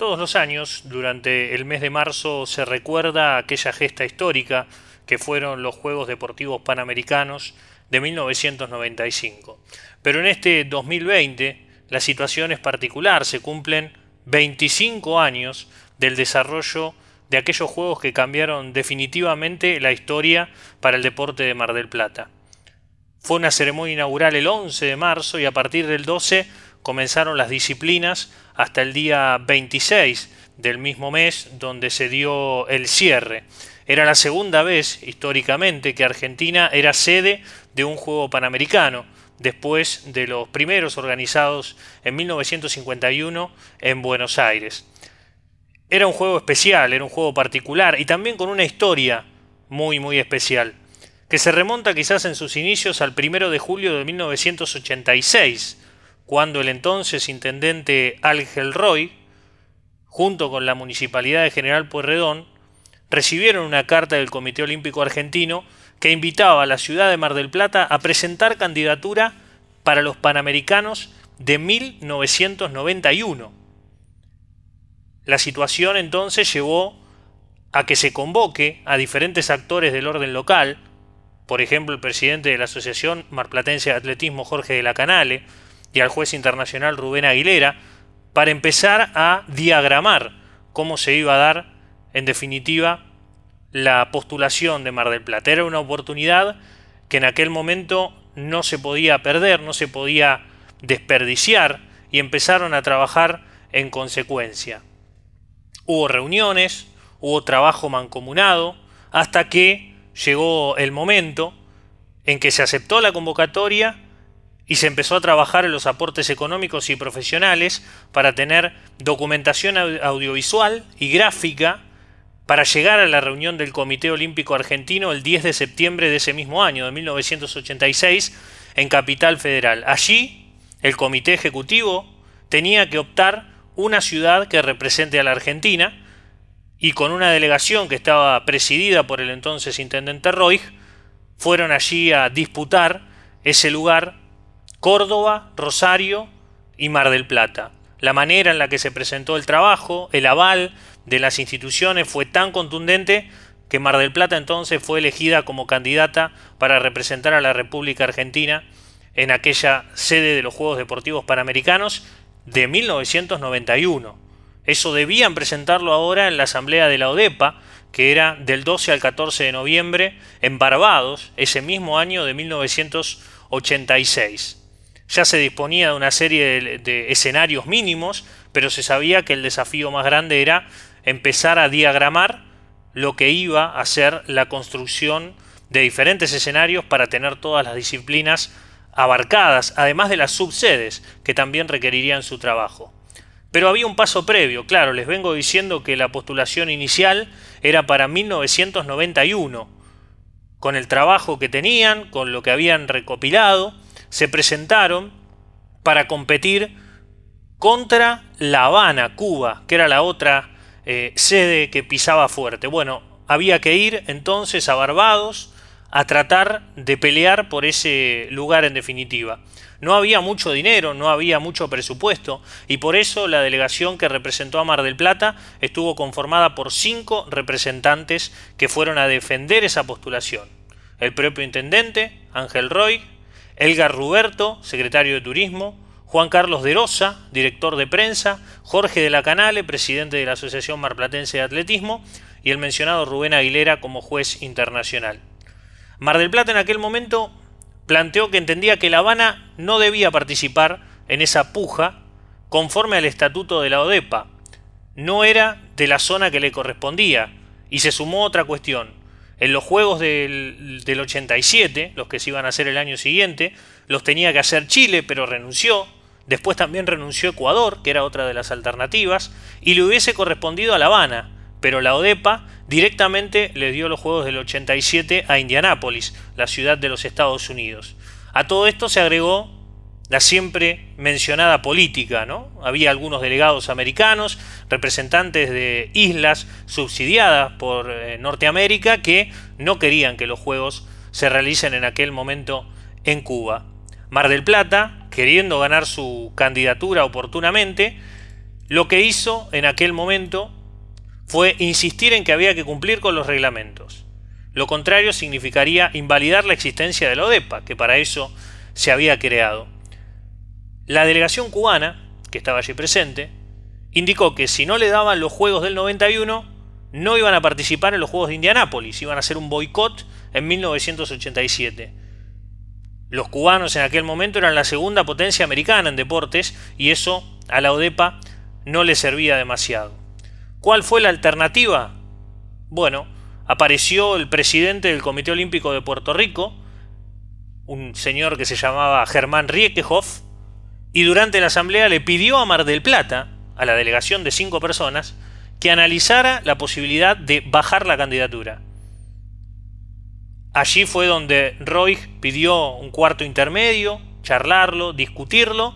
Todos los años, durante el mes de marzo, se recuerda aquella gesta histórica que fueron los Juegos Deportivos Panamericanos de 1995. Pero en este 2020 la situación es particular, se cumplen 25 años del desarrollo de aquellos juegos que cambiaron definitivamente la historia para el deporte de Mar del Plata. Fue una ceremonia inaugural el 11 de marzo y a partir del 12 comenzaron las disciplinas hasta el día 26 del mismo mes, donde se dio el cierre. Era la segunda vez históricamente que Argentina era sede de un juego panamericano, después de los primeros organizados en 1951 en Buenos Aires. Era un juego especial, era un juego particular y también con una historia muy especial, que se remonta quizás en sus inicios al 1 de julio de 1986, cuando el entonces intendente Ángel Roy, junto con la Municipalidad de General Pueyrredón, recibieron una carta del Comité Olímpico Argentino que invitaba a la ciudad de Mar del Plata a presentar candidatura para los Panamericanos de 1991. La situación entonces llevó a que se convoque a diferentes actores del orden local, por ejemplo el presidente de la Asociación Marplatense de Atletismo Jorge de la Canale y al juez internacional Rubén Aguilera, para empezar a diagramar cómo se iba a dar, en definitiva, la postulación de Mar del Plata. Era una oportunidad que en aquel momento no se podía perder, no se podía desperdiciar, y empezaron a trabajar en consecuencia. Hubo reuniones, hubo trabajo mancomunado, hasta que llegó el momento en que se aceptó la convocatoria y se empezó a trabajar en los aportes económicos y profesionales para tener documentación audiovisual y gráfica para llegar a la reunión del Comité Olímpico Argentino el 10 de septiembre de ese mismo año, de 1986, en Capital Federal. Allí, el Comité Ejecutivo tenía que optar una ciudad que represente a la Argentina, y con una delegación que estaba presidida por el entonces intendente Roig, fueron allí a disputar ese lugar Córdoba, Rosario y Mar del Plata. La manera en la que se presentó el trabajo, el aval de las instituciones fue tan contundente que Mar del Plata entonces fue elegida como candidata para representar a la República Argentina en aquella sede de los Juegos Deportivos Panamericanos de 1991. Eso debían presentarlo ahora en la Asamblea de la ODEPA, que era del 12 al 14 de noviembre en Barbados, ese mismo año de 1986. Ya se disponía de una serie de escenarios mínimos, pero se sabía que el desafío más grande era empezar a diagramar lo que iba a ser la construcción de diferentes escenarios para tener todas las disciplinas abarcadas, además de las subsedes que también requerirían su trabajo. Pero había un paso previo, claro, les vengo diciendo que la postulación inicial era para 1991. Con el trabajo que tenían, con lo que habían recopilado, se presentaron para competir contra La Habana, Cuba, que era la otra sede que pisaba fuerte. Bueno, había que ir entonces a Barbados a tratar de pelear por ese lugar en definitiva. No había mucho dinero, no había mucho presupuesto, y por eso la delegación que representó a Mar del Plata estuvo conformada por 5 representantes que fueron a defender esa postulación. El propio intendente, Ángel Roy, Elgar Ruberto, secretario de Turismo, Juan Carlos de Rosa, director de prensa, Jorge de la Canale, presidente de la Asociación Marplatense de Atletismo, y el mencionado Rubén Aguilera como juez internacional. Mar del Plata en aquel momento planteó que entendía que La Habana no debía participar en esa puja conforme al estatuto de la ODEPA. No era de la zona que le correspondía, y se sumó otra cuestión. En los juegos del 87, los que se iban a hacer el año siguiente, los tenía que hacer Chile, pero renunció. Después también renunció Ecuador, que era otra de las alternativas, y le hubiese correspondido a La Habana, pero la ODEPA directamente le dio los juegos del 87 a Indianápolis, la ciudad de los Estados Unidos. A todo esto se agregó la siempre mencionada política, ¿no? Había algunos delegados americanos, representantes de islas subsidiadas por Norteamérica, que no querían que los Juegos se realicen en aquel momento en Cuba. Mar del Plata, queriendo ganar su candidatura oportunamente, Lo que hizo en aquel momento fue insistir en que había que cumplir con los reglamentos. Lo contrario significaría invalidar la existencia de la ODEPA, que para eso se había creado. La delegación cubana, que estaba allí presente, indicó que si no le daban los Juegos del 91, no iban a participar en los Juegos de Indianápolis, iban a hacer un boicot en 1987. Los cubanos en aquel momento eran la segunda potencia americana en deportes y eso a la ODEPA no le servía demasiado. ¿Cuál fue la alternativa? Bueno, apareció el presidente del Comité Olímpico de Puerto Rico, un señor que se llamaba Germán Rieckehoff, y durante la asamblea le pidió a Mar del Plata, a la delegación de 5 personas, que analizara la posibilidad de bajar la candidatura. Allí fue donde Roig pidió un cuarto intermedio, charlarlo, discutirlo,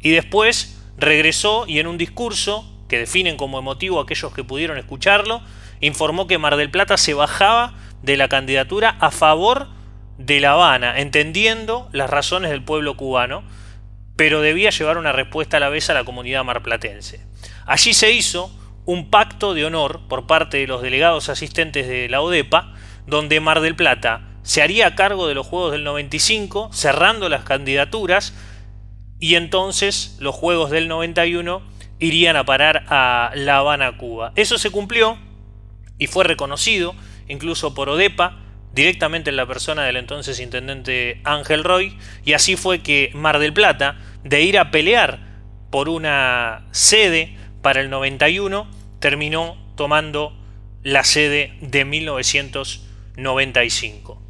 y después regresó y en un discurso, que definen como emotivo aquellos que pudieron escucharlo, informó que Mar del Plata se bajaba de la candidatura a favor de La Habana, entendiendo las razones del pueblo cubano, pero debía llevar una respuesta a la vez a la comunidad marplatense. Allí se hizo un pacto de honor por parte de los delegados asistentes de la ODEPA, donde Mar del Plata se haría cargo de los Juegos del 95, cerrando las candidaturas, y entonces los Juegos del 91 irían a parar a La Habana, Cuba. Eso se cumplió y fue reconocido incluso por ODEPA, directamente en la persona del entonces intendente Ángel Roy, y así fue que Mar del Plata, de ir a pelear por una sede para el 91, terminó tomando la sede de 1995.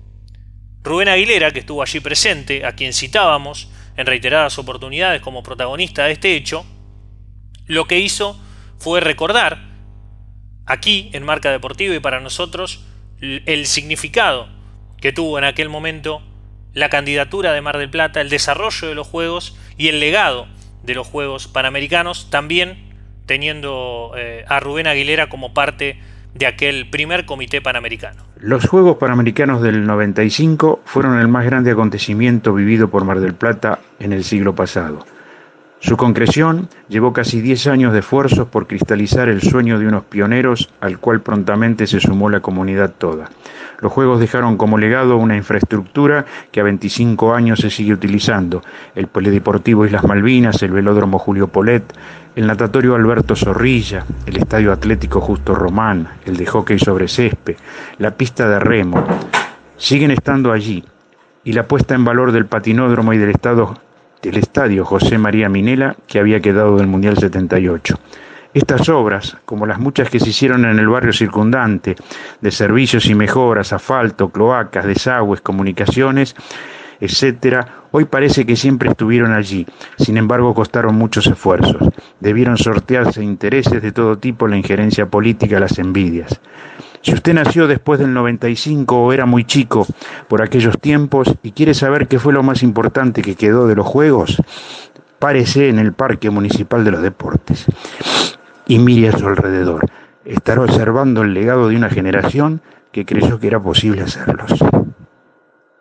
Rubén Aguilera, que estuvo allí presente, a quien citábamos en reiteradas oportunidades como protagonista de este hecho, lo que hizo fue recordar aquí en Marca Deportiva y para nosotros el significado que tuvo en aquel momento la candidatura de Mar del Plata, el desarrollo de los Juegos y el legado de los Juegos Panamericanos, también teniendo a Rubén Aguilera como parte de aquel primer comité panamericano. Los Juegos Panamericanos del 95 fueron el más grande acontecimiento vivido por Mar del Plata en el siglo pasado. Su concreción llevó casi 10 años de esfuerzos por cristalizar el sueño de unos pioneros al cual prontamente se sumó la comunidad toda. Los Juegos dejaron como legado una infraestructura que a 25 años se sigue utilizando: el Polideportivo Islas Malvinas, el Velódromo Julio Polet, el Natatorio Alberto Zorrilla, el Estadio Atlético Justo Román, el de Hockey sobre Césped, la pista de remo. Siguen estando allí, y la puesta en valor del patinódromo y del estadio José María Minella, que había quedado del Mundial 78. Estas obras, como las muchas que se hicieron en el barrio circundante, de servicios y mejoras, asfalto, cloacas, desagües, comunicaciones, etcétera, hoy parece que siempre estuvieron allí. Sin embargo, costaron muchos esfuerzos. Debieron sortearse intereses de todo tipo, la injerencia política, las envidias. Si usted nació después del 95 o era muy chico por aquellos tiempos y quiere saber qué fue lo más importante que quedó de los Juegos, párese en el Parque Municipal de los Deportes y mire a su alrededor. Estará observando el legado de una generación que creyó que era posible hacerlos.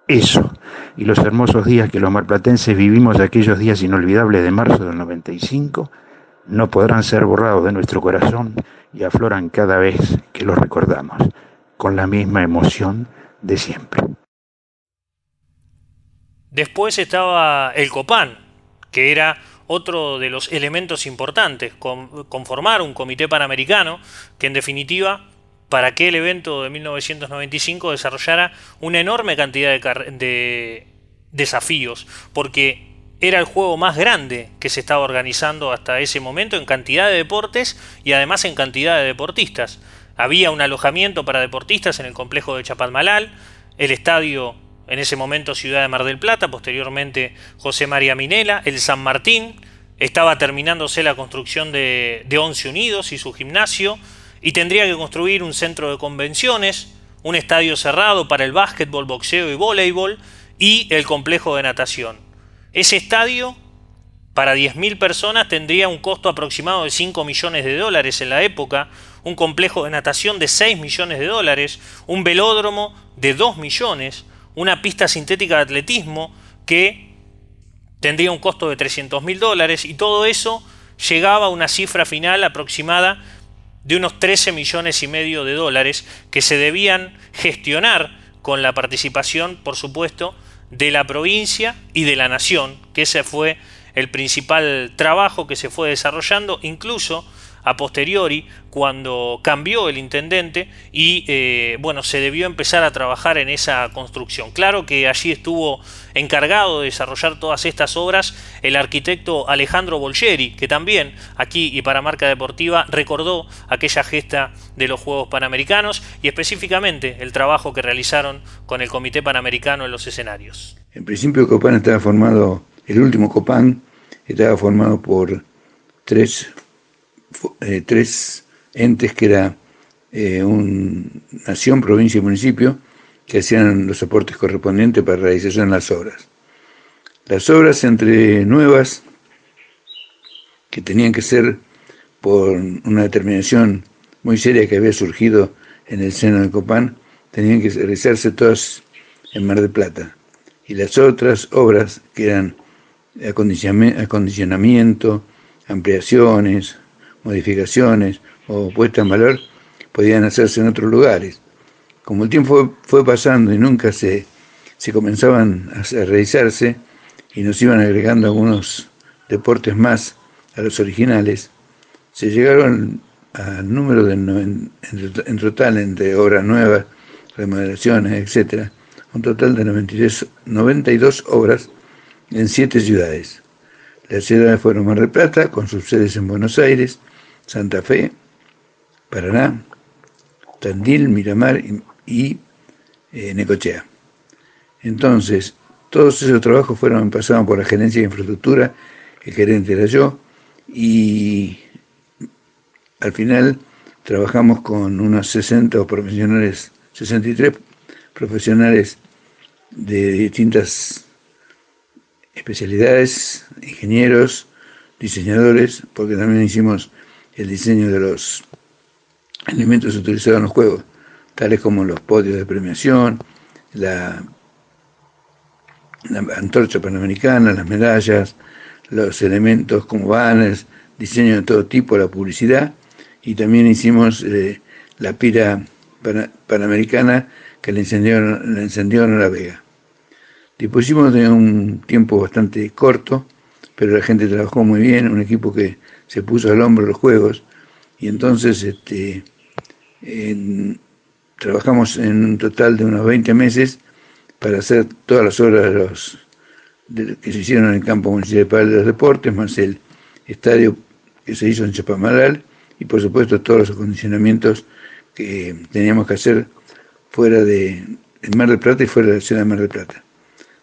Eso, y los hermosos días que los marplatenses vivimos, aquellos días inolvidables de marzo del 95, no podrán ser borrados de nuestro corazón y afloran cada vez que los recordamos, con la misma emoción de siempre. Después estaba el COPAN, que era otro de los elementos importantes, conformar un comité panamericano que en definitiva para aquel evento de 1995 desarrollara una enorme cantidad de desafíos, porque era el juego más grande que se estaba organizando hasta ese momento en cantidad de deportes y además en cantidad de deportistas. Había un alojamiento para deportistas en el complejo de Chapadmalal, el estadio en ese momento Ciudad de Mar del Plata, posteriormente José María Minella, el San Martín, estaba terminándose la construcción de Once Unidos y su gimnasio, y tendría que construir un centro de convenciones, un estadio cerrado para el básquetbol, boxeo y voleibol y el complejo de natación. Ese estadio para 10.000 personas tendría un costo aproximado de $5 millones en la época, un complejo de natación de $6 millones, un velódromo de $2 millones, una pista sintética de atletismo que tendría un costo de $300.000, y todo eso llegaba a una cifra final aproximada de unos 13,5 millones de dólares que se debían gestionar con la participación, por supuesto, de la provincia y de la nación, que ese fue el principal trabajo que se fue desarrollando, incluso a posteriori, cuando cambió el intendente y bueno, se debió empezar a trabajar en esa construcción. Claro que allí estuvo encargado de desarrollar todas estas obras el arquitecto Alejandro Bolgeri, que también aquí y para Marca Deportiva recordó aquella gesta de los Juegos Panamericanos y específicamente el trabajo que realizaron con el Comité Panamericano en los escenarios. En principio COPAN estaba formado, el último COPAN estaba formado por tres entes que era nación, provincia y municipio, que hacían los aportes correspondientes para realización de las obras. Las obras entre nuevas, que tenían que ser por una determinación muy seria que había surgido en el seno de Copán, tenían que realizarse todas en Mar del Plata. Y las otras obras, que eran acondicionamiento, ampliaciones, modificaciones o puesta en valor, podían hacerse en otros lugares. Como el tiempo fue pasando y nunca se comenzaban a realizarse y nos iban agregando algunos deportes más a los originales, se llegaron al número de en total, entre obras nuevas, remodelaciones, etcétera, un total de 92 obras en 7 ciudades. Las ciudades fueron Mar del Plata, con sus sedes en Buenos Aires, Santa Fe, Paraná, Tandil, Miramar y Necochea. Entonces, todos esos trabajos pasaron por la gerencia de infraestructura, el gerente era yo, y al final trabajamos con unos 63 profesionales de distintas especialidades, ingenieros, diseñadores, porque también hicimos el diseño de los elementos utilizados en los juegos, tales como los podios de premiación, la antorcha panamericana, las medallas, los elementos como banners, diseño de todo tipo, la publicidad, y también hicimos la pira panamericana que la encendieron a La Vega. Dispusimos de un tiempo bastante corto, pero la gente trabajó muy bien, un equipo que se puso al hombro los juegos, y entonces trabajamos en un total de unos 20 meses para hacer todas las obras que se hicieron en el campo municipal de los deportes, más el estadio que se hizo en Chapadmalal, y por supuesto todos los acondicionamientos que teníamos que hacer fuera de Mar del Plata y fuera de la ciudad de Mar del Plata.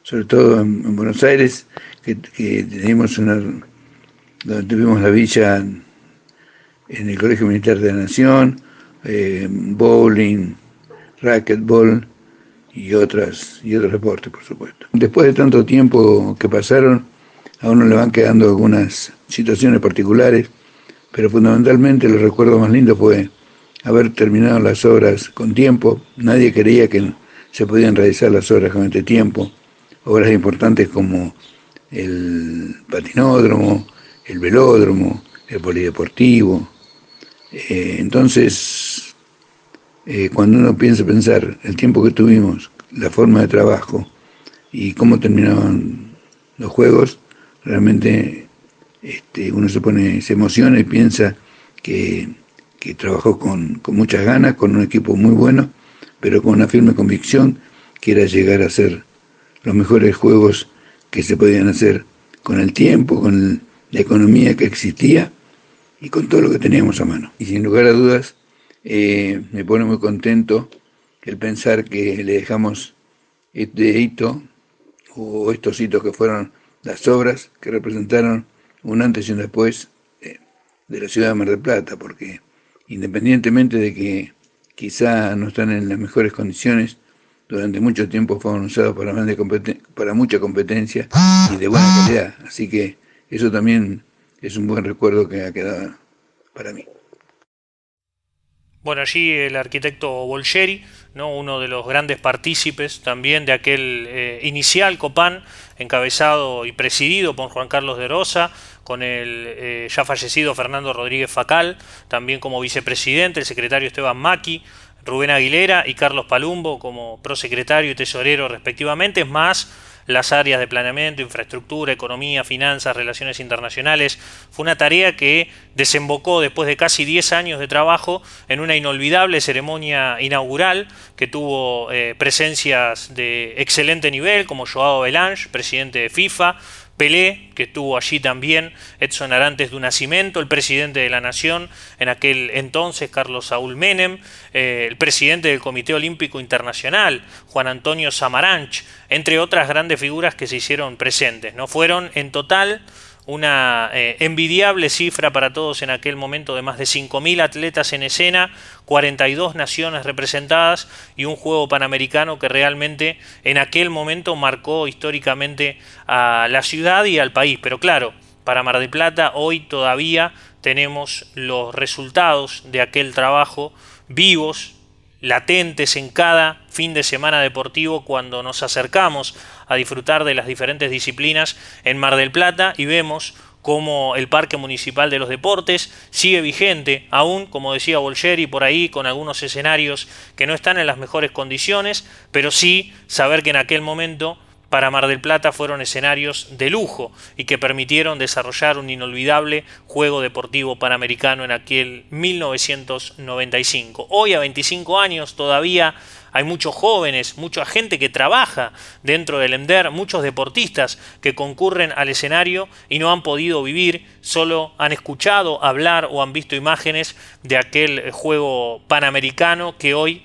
Sobre todo en Buenos Aires, que tuvimos la villa en el Colegio Militar de la Nación, bowling, racquetball y otros deportes, por supuesto. Después de tanto tiempo que pasaron, a uno le van quedando algunas situaciones particulares, pero fundamentalmente los recuerdos más lindos fue haber terminado las obras con tiempo. Nadie creía que se podían realizar las obras con este tiempo. Obras importantes como el patinódromo, el velódromo, el polideportivo. Entonces, cuando uno piensa pensar el tiempo que tuvimos, la forma de trabajo y cómo terminaban los juegos, realmente uno se emociona y piensa que trabajó con muchas ganas, con un equipo muy bueno, pero con una firme convicción que era llegar a ser los mejores juegos que se podían hacer con el tiempo, con la economía que existía y con todo lo que teníamos a mano. Y sin lugar a dudas, me pone muy contento el pensar que le dejamos este hito, o estos hitos que fueron las obras que representaron un antes y un después de la ciudad de Mar del Plata, porque independientemente de que quizá no están en las mejores condiciones, durante mucho tiempo fueron usados para mucha competencia y de buena calidad. Así que eso también es un buen recuerdo que ha quedado para mí. Bueno, allí el arquitecto Bolgeri, ¿no?, uno de los grandes partícipes también de aquel inicial COPAN, encabezado y presidido por Juan Carlos de Rosa, con el ya fallecido Fernando Rodríguez Facal, también como vicepresidente, el secretario Esteban Macchi, Rubén Aguilera y Carlos Palumbo como prosecretario y tesorero respectivamente, más las áreas de planeamiento, infraestructura, economía, finanzas, relaciones internacionales. Fue una tarea que desembocó después de casi 10 años de trabajo en una inolvidable ceremonia inaugural que tuvo presencias de excelente nivel como Joao Belange, presidente de FIFA, Pelé, que estuvo allí también, Edson Arantes de Nacimiento, el presidente de la Nación, en aquel entonces Carlos Saúl Menem, el presidente del Comité Olímpico Internacional, Juan Antonio Samaranch, entre otras grandes figuras que se hicieron presentes, ¿no? Fueron en total una envidiable cifra para todos en aquel momento de más de 5.000 atletas en escena, 42 naciones representadas y un juego panamericano que realmente en aquel momento marcó históricamente a la ciudad y al país. Pero claro, para Mar del Plata hoy todavía tenemos los resultados de aquel trabajo vivos, latentes en cada fin de semana deportivo cuando nos acercamos a disfrutar de las diferentes disciplinas en Mar del Plata y vemos como el Parque Municipal de los Deportes sigue vigente, aún, como decía Bolgeri, por ahí con algunos escenarios que no están en las mejores condiciones, pero sí saber que en aquel momento para Mar del Plata fueron escenarios de lujo y que permitieron desarrollar un inolvidable juego deportivo panamericano en aquel 1995. Hoy, a 25 años, todavía hay muchos jóvenes, mucha gente que trabaja dentro del EMDER, muchos deportistas que concurren al escenario y no han podido vivir, solo han escuchado hablar o han visto imágenes de aquel juego panamericano que hoy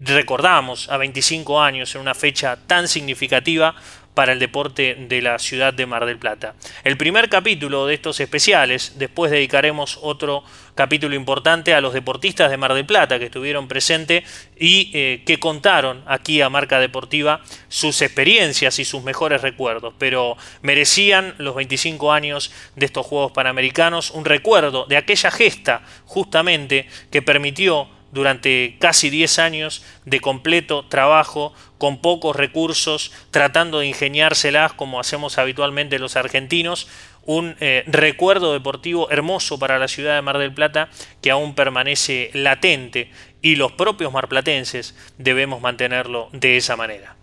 recordamos a 25 años en una fecha tan significativa para el deporte de la ciudad de Mar del Plata. El primer capítulo de estos especiales, después dedicaremos otro capítulo importante a los deportistas de Mar del Plata que estuvieron presentes y que contaron aquí a Marca Deportiva sus experiencias y sus mejores recuerdos, pero merecían los 25 años de estos Juegos Panamericanos un recuerdo de aquella gesta justamente que permitió durante casi 10 años de completo trabajo, con pocos recursos, tratando de ingeniárselas como hacemos habitualmente los argentinos, un recuerdo deportivo hermoso para la ciudad de Mar del Plata que aún permanece latente y los propios marplatenses debemos mantenerlo de esa manera.